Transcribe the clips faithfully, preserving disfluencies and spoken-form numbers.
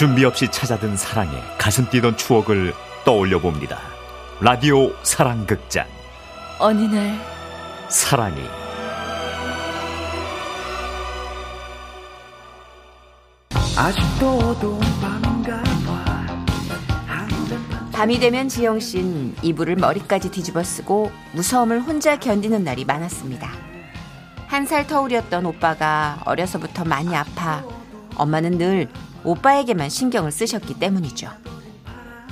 준비 없이 찾아든 사랑에 가슴 뛰던 추억을 떠올려봅니다. 라디오 사랑극장 어느날 사랑이. 아직도 어두운 밤인가 봐. 밤이 되면 지영씨는 이불을 머리까지 뒤집어 쓰고 무서움을 혼자 견디는 날이 많았습니다. 한 살 터울이었던 오빠가 어려서부터 많이 아파 엄마는 늘 오빠에게만 신경을 쓰셨기 때문이죠.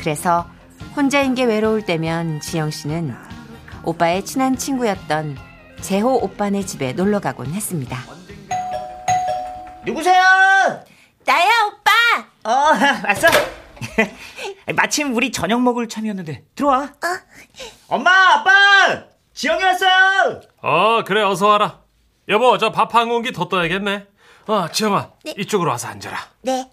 그래서 혼자인 게 외로울 때면 지영씨는 오빠의 친한 친구였던 재호 오빠네 집에 놀러가곤 했습니다. 누구세요? 나야 오빠. 어 왔어. 마침 우리 저녁 먹을 참이었는데 들어와. 어? 엄마 아빠 지영이 왔어요. 어 그래 어서 와라. 여보 저 밥 한 공기 더 떠야겠네. 어 지영아 네. 이쪽으로 와서 앉아라. 네.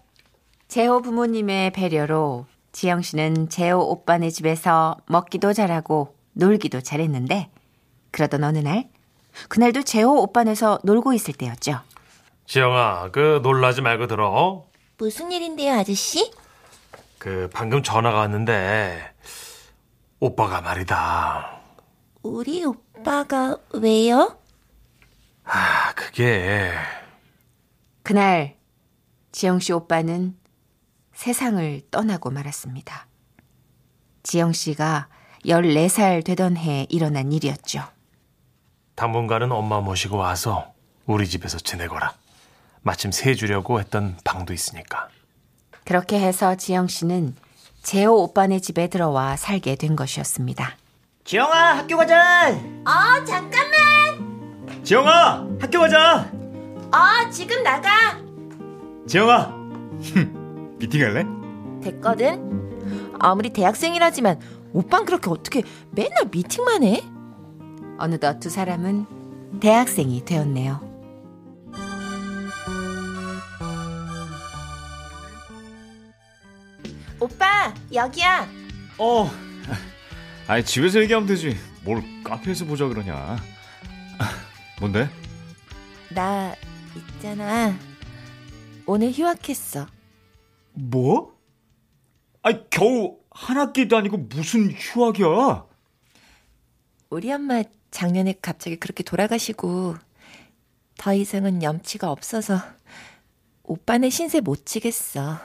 재호 부모님의 배려로 지영 씨는 재호 오빠네 집에서 먹기도 잘하고 놀기도 잘했는데, 그러던 어느 날, 그날도 재호 오빠네서 놀고 있을 때였죠. 지영아, 그 놀라지 말고 들어. 무슨 일인데요, 아저씨? 그 방금 전화가 왔는데 오빠가 말이다. 우리 오빠가 왜요? 아, 그게... 그날 지영 씨 오빠는 세상을 떠나고 말았습니다. 지영 씨가 열네 살 되던 해 일어난 일이었죠. 당분간은 엄마 모시고 와서 우리 집에서 지내거라. 마침 새 주려고 했던 방도 있으니까. 그렇게 해서 지영 씨는 재호 오빠네 집에 들어와 살게 된 것이었습니다. 지영아 학교 가자. 어 잠깐만. 지영아 학교 가자. 어 지금 나가. 지영아 미팅할래? 됐거든. 아무리 대학생이라지만 오빤 그렇게 어떻게 맨날 미팅만 해? 어느덧 두 사람은 대학생이 되었네요. 오빠 여기야. 어 아니 집에서 얘기하면 되지 뭘 카페에서 보자 그러냐. 뭔데? 나 있잖아 오늘 휴학했어. 뭐? 아니 겨우 한 학기도 아니고 무슨 휴학이야? 우리 엄마 작년에 갑자기 그렇게 돌아가시고 더 이상은 염치가 없어서 오빠네 신세 못 지겠어.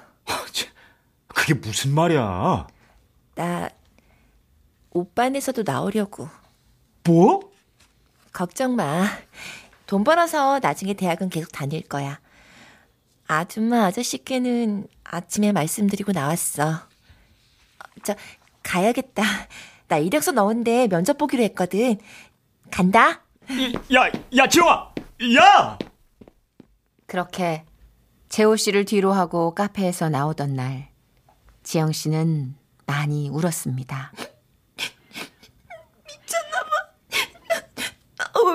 그게 무슨 말이야? 나 오빠네서도 나오려고. 뭐? 걱정 마. 돈 벌어서 나중에 대학은 계속 다닐 거야. 아줌마 아저씨께는 아침에 말씀드리고 나왔어. 저 가야겠다. 나 이력서 넣은데 면접 보기로 했거든. 간다. 야, 야, 지호아, 야! 그렇게 재호 씨를 뒤로 하고 카페에서 나오던 날, 지영 씨는 많이 울었습니다. 미쳤나봐.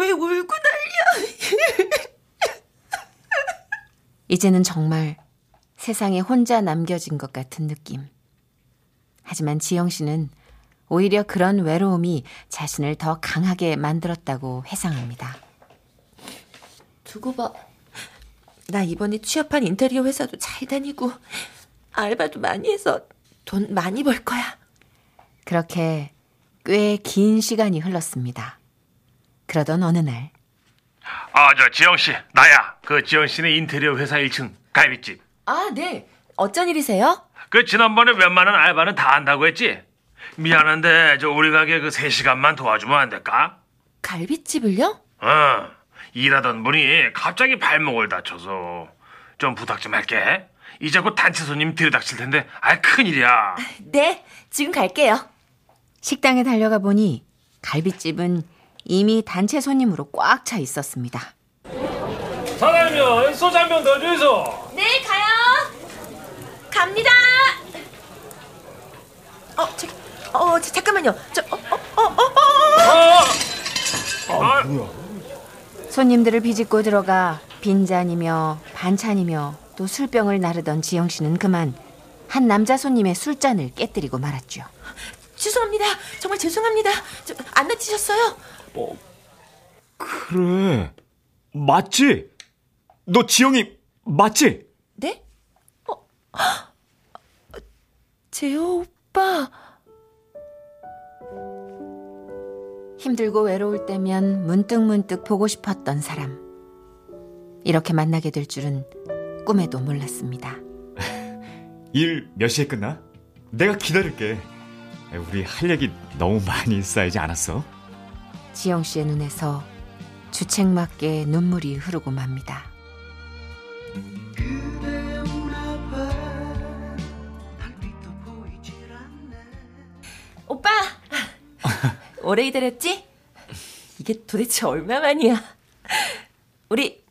왜 울고 난리야? 이제는 정말 세상에 혼자 남겨진 것 같은 느낌. 하지만 지영 씨는 오히려 그런 외로움이 자신을 더 강하게 만들었다고 회상합니다. 두고 봐. 나 이번에 취업한 인테리어 회사도 잘 다니고 알바도 많이 해서 돈 많이 벌 거야. 그렇게 꽤 긴 시간이 흘렀습니다. 그러던 어느 날. 아, 저 지영 씨, 나야. 그 지영 씨는 인테리어 회사 일 층 갈비집. 아, 네. 어쩐 일이세요? 그 지난번에 웬만한 알바는 다 한다고 했지? 미안한데 저 우리 가게 그 세 시간만 도와주면 안 될까? 갈비집을요? 어, 일하던 분이 갑자기 발목을 다쳐서 좀 부탁 좀 할게. 이제 곧 단체 손님 들이닥칠 텐데 아 큰일이야. 네, 지금 갈게요. 식당에 달려가 보니 갈비집은 이미 단체 손님으로 꽉 차 있었습니다. 사장님, 소주 한 병 더 주이소. 네, 가요. 갑니다. 어, 저, 어, 저, 잠깐만요. 저, 어, 어, 어, 어, 어. 아, 뭐야. 손님들을 비집고 들어가 빈잔이며 반찬이며 또 술병을 나르던 지영 씨는 그만 한 남자 손님의 술잔을 깨뜨리고 말았죠. 죄송합니다. 정말 죄송합니다. 저, 안 다치셨어요? 어, 그래. 맞지? 너 지영이 맞지? 네? 어, 재호 오빠. 힘들고 외로울 때면 문득문득 보고 싶었던 사람. 이렇게 만나게 될 줄은 꿈에도 몰랐습니다. 일 몇 시에 끝나? 내가 기다릴게. 우리 할 얘기 너무 많이 쌓이지 않았어? 지영 씨의 눈에서 주책맞게 눈물이 흐르고 맙니다. 오빠! 오래 기다렸지? 이게 도대체 얼마만이야? 우리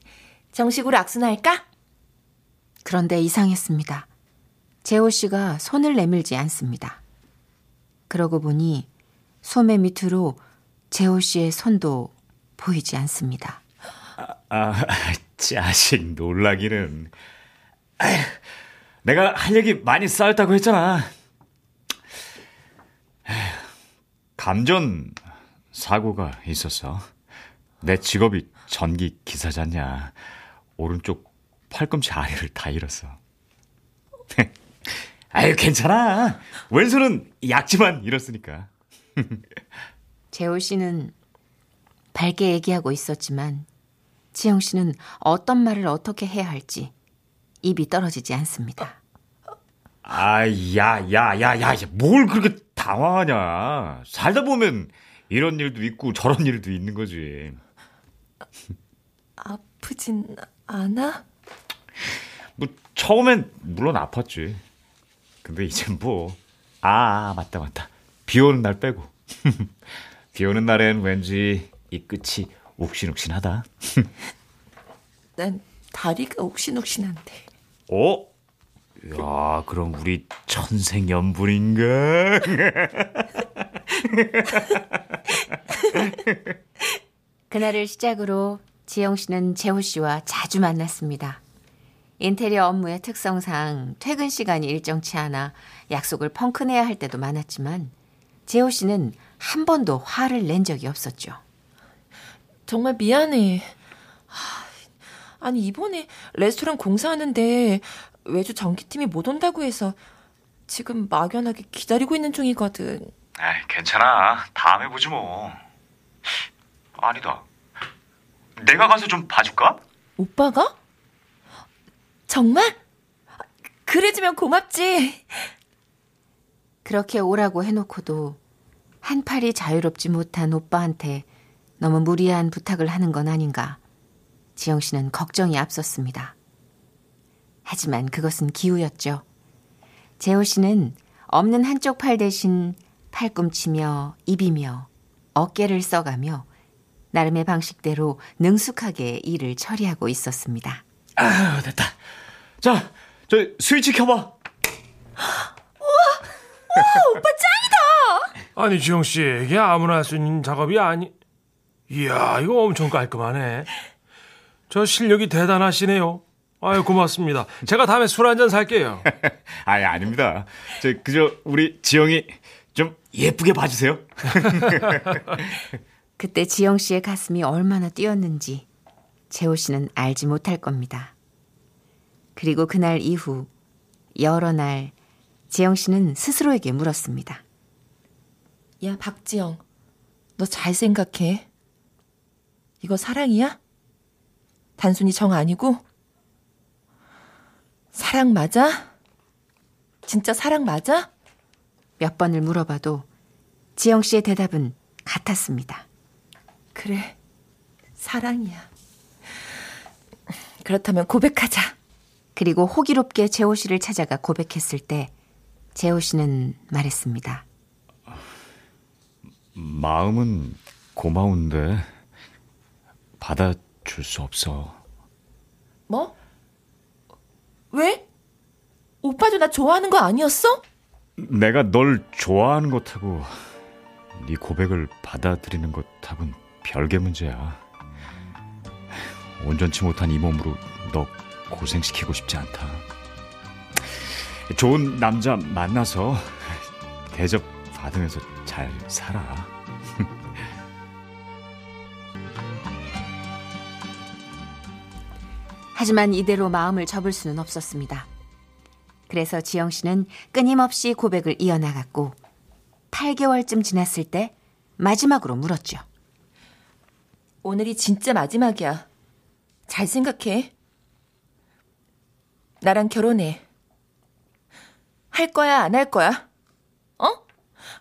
정식으로 악수나 할까? 그런데 이상했습니다. 재호 씨가 손을 내밀지 않습니다. 그러고 보니 소매 밑으로 재호 씨의 손도 보이지 않습니다. 아, 아 자식 놀라기는. 아휴, 내가 할 얘기 많이 쌓였다고 했잖아. 아휴, 감전 사고가 있었어. 내 직업이 전기 기사잖냐. 오른쪽 팔꿈치 아래를 다 잃었어. 아유 괜찮아. 왼손은 약지만 잃었으니까. 재호 씨는 밝게 얘기하고 있었지만 지영 씨는 어떤 말을 어떻게 해야 할지 입이 떨어지지 않습니다. 아야야야야, 뭘 그렇게 당황하냐. 살다 보면 이런 일도 있고 저런 일도 있는 거지. 아, 아프진 않아? 뭐 처음엔 물론 아팠지. 근데 이젠 뭐. 아 맞다 맞다. 비 오는 날 빼고. 비 오는 날엔 왠지 이 끝이 욱신욱신하다. 난 다리가 욱신욱신한데. 어? 야, 그럼 우리 천생연분인가? 그날을 시작으로 지영 씨는 재호 씨와 자주 만났습니다. 인테리어 업무의 특성상 퇴근 시간이 일정치 않아 약속을 펑크내야 할 때도 많았지만 재호 씨는 한 번도 화를 낸 적이 없었죠. 정말 미안해. 아니 이번에 레스토랑 공사하는데 외주 전기팀이 못 온다고 해서 지금 막연하게 기다리고 있는 중이거든. 에이, 괜찮아. 다음에 보지 뭐. 아니다. 내가 가서 좀 봐줄까? 오빠가? 정말? 그래주면 고맙지. 그렇게 오라고 해놓고도 한 팔이 자유롭지 못한 오빠한테 너무 무리한 부탁을 하는 건 아닌가. 지영 씨는 걱정이 앞섰습니다. 하지만 그것은 기우였죠. 재호 씨는 없는 한쪽 팔 대신 팔꿈치며 입이며 어깨를 써가며 나름의 방식대로 능숙하게 일을 처리하고 있었습니다. 아 됐다. 자, 저 스위치 켜봐. 우와, 우와 오빠 짱이다. 아니 지영 씨, 이게 아무나 할 수 있는 작업이 아니. 이야, 이거 엄청 깔끔하네. 저 실력이 대단하시네요. 아유 고맙습니다. 제가 다음에 술 한잔 살게요. 아니 아닙니다. 저 그저 우리 지영이 좀 예쁘게 봐주세요. 그때 지영 씨의 가슴이 얼마나 뛰었는지 재호 씨는 알지 못할 겁니다. 그리고 그날 이후 여러 날 지영 씨는 스스로에게 물었습니다. 야 박지영, 너 잘 생각해. 이거 사랑이야? 단순히 정 아니고? 사랑 맞아? 진짜 사랑 맞아? 몇 번을 물어봐도 지영 씨의 대답은 같았습니다. 그래, 사랑이야. 그렇다면 고백하자. 그리고 호기롭게 재호 씨를 찾아가 고백했을 때 재호 씨는 말했습니다. 마음은 고마운데 받아줄 수 없어. 뭐? 왜? 오빠도 나 좋아하는 거 아니었어? 내가 널 좋아하는 것하고 네 고백을 받아들이는 것하고는 별개 문제야. 온전치 못한 이 몸으로 너 고생시키고 싶지 않다. 좋은 남자 만나서 대접 받으면서 잘 살아. 하지만 이대로 마음을 접을 수는 없었습니다. 그래서 지영 씨는 끊임없이 고백을 이어나갔고 팔 개월쯤 지났을 때 마지막으로 물었죠. 오늘이 진짜 마지막이야. 잘 생각해. 나랑 결혼해. 할 거야, 안 할 거야? 어?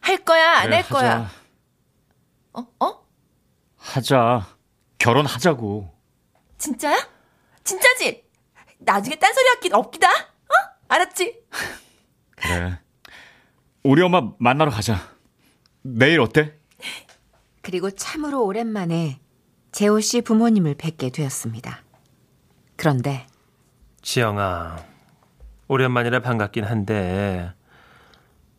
할 거야, 안 할 그래, 거야? 어? 어? 하자. 결혼하자고. 진짜야? 진짜지? 나중에 딴소리 할 게 없기다. 어? 알았지? 그래. 우리 엄마 만나러 가자. 내일 어때? 그리고 참으로 오랜만에 재호 씨 부모님을 뵙게 되었습니다. 그런데 지영아, 오랜만이라 반갑긴 한데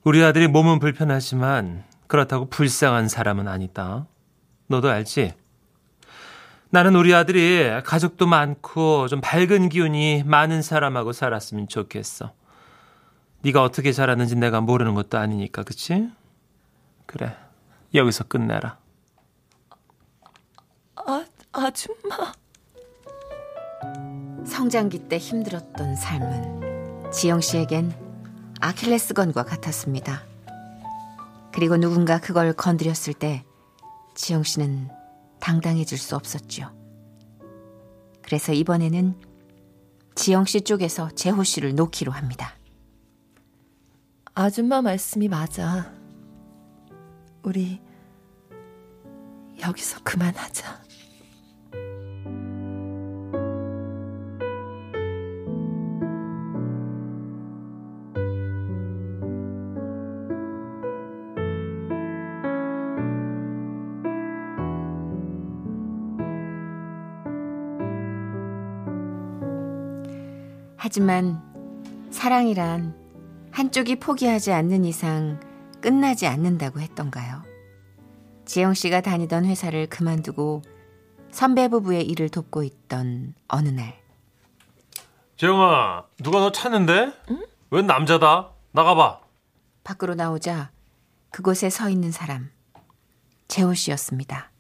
우리 아들이 몸은 불편하지만 그렇다고 불쌍한 사람은 아니다. 너도 알지? 나는 우리 아들이 가족도 많고 좀 밝은 기운이 많은 사람하고 살았으면 좋겠어. 네가 어떻게 자랐는지 내가 모르는 것도 아니니까, 그치? 그래, 여기서 끝내라. 아, 아줌마. 성장기 때 힘들었던 삶은 지영 씨에겐 아킬레스건과 같았습니다. 그리고 누군가 그걸 건드렸을 때 지영 씨는 당당해질 수 없었죠. 그래서 이번에는 지영 씨 쪽에서 재호 씨를 놓기로 합니다. 아줌마 말씀이 맞아. 우리 여기서 그만하자. 하지만 사랑이란 한쪽이 포기하지 않는 이상 끝나지 않는다고 했던가요? 지영 씨가 다니던 회사를 그만두고 선배 부부의 일을 돕고 있던 어느 날. 지영아, 누가 너 찾는데? 응? 웬 남자다? 나가봐. 밖으로 나오자 그곳에 서 있는 사람, 재호 씨였습니다.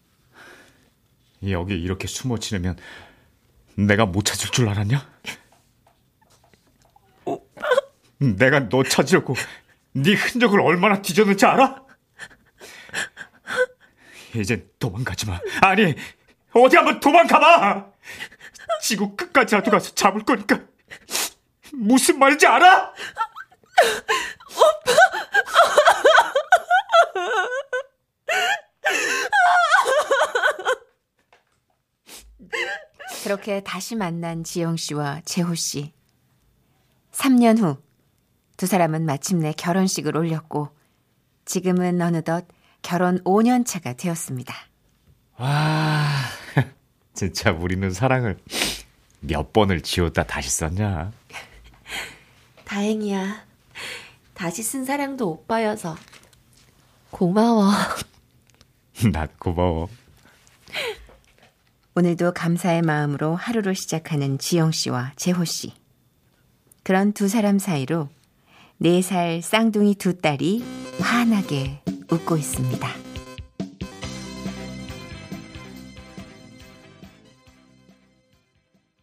여기 이렇게 숨어 지내면 내가 못 찾을 줄 알았냐? 내가 너 찾으려고 네 흔적을 얼마나 뒤졌는지 알아? 이젠 도망가지 마. 아니, 어디 한번 도망가봐. 지구 끝까지라도 가서 잡을 거니까. 무슨 말인지 알아? 오빠. 그렇게 다시 만난 지영 씨와 재호 씨. 삼 년 후 두 사람은 마침내 결혼식을 올렸고 지금은 어느덧 결혼 오 년 차가 되었습니다. 와, 진짜 우리는 사랑을 몇 번을 지웠다 다시 썼냐. 다행이야. 다시 쓴 사랑도 오빠여서. 고마워. 나 고마워. 오늘도 감사의 마음으로 하루를 시작하는 지영 씨와 재호 씨. 그런 두 사람 사이로 네 살 쌍둥이 두 딸이 환하게 웃고 있습니다.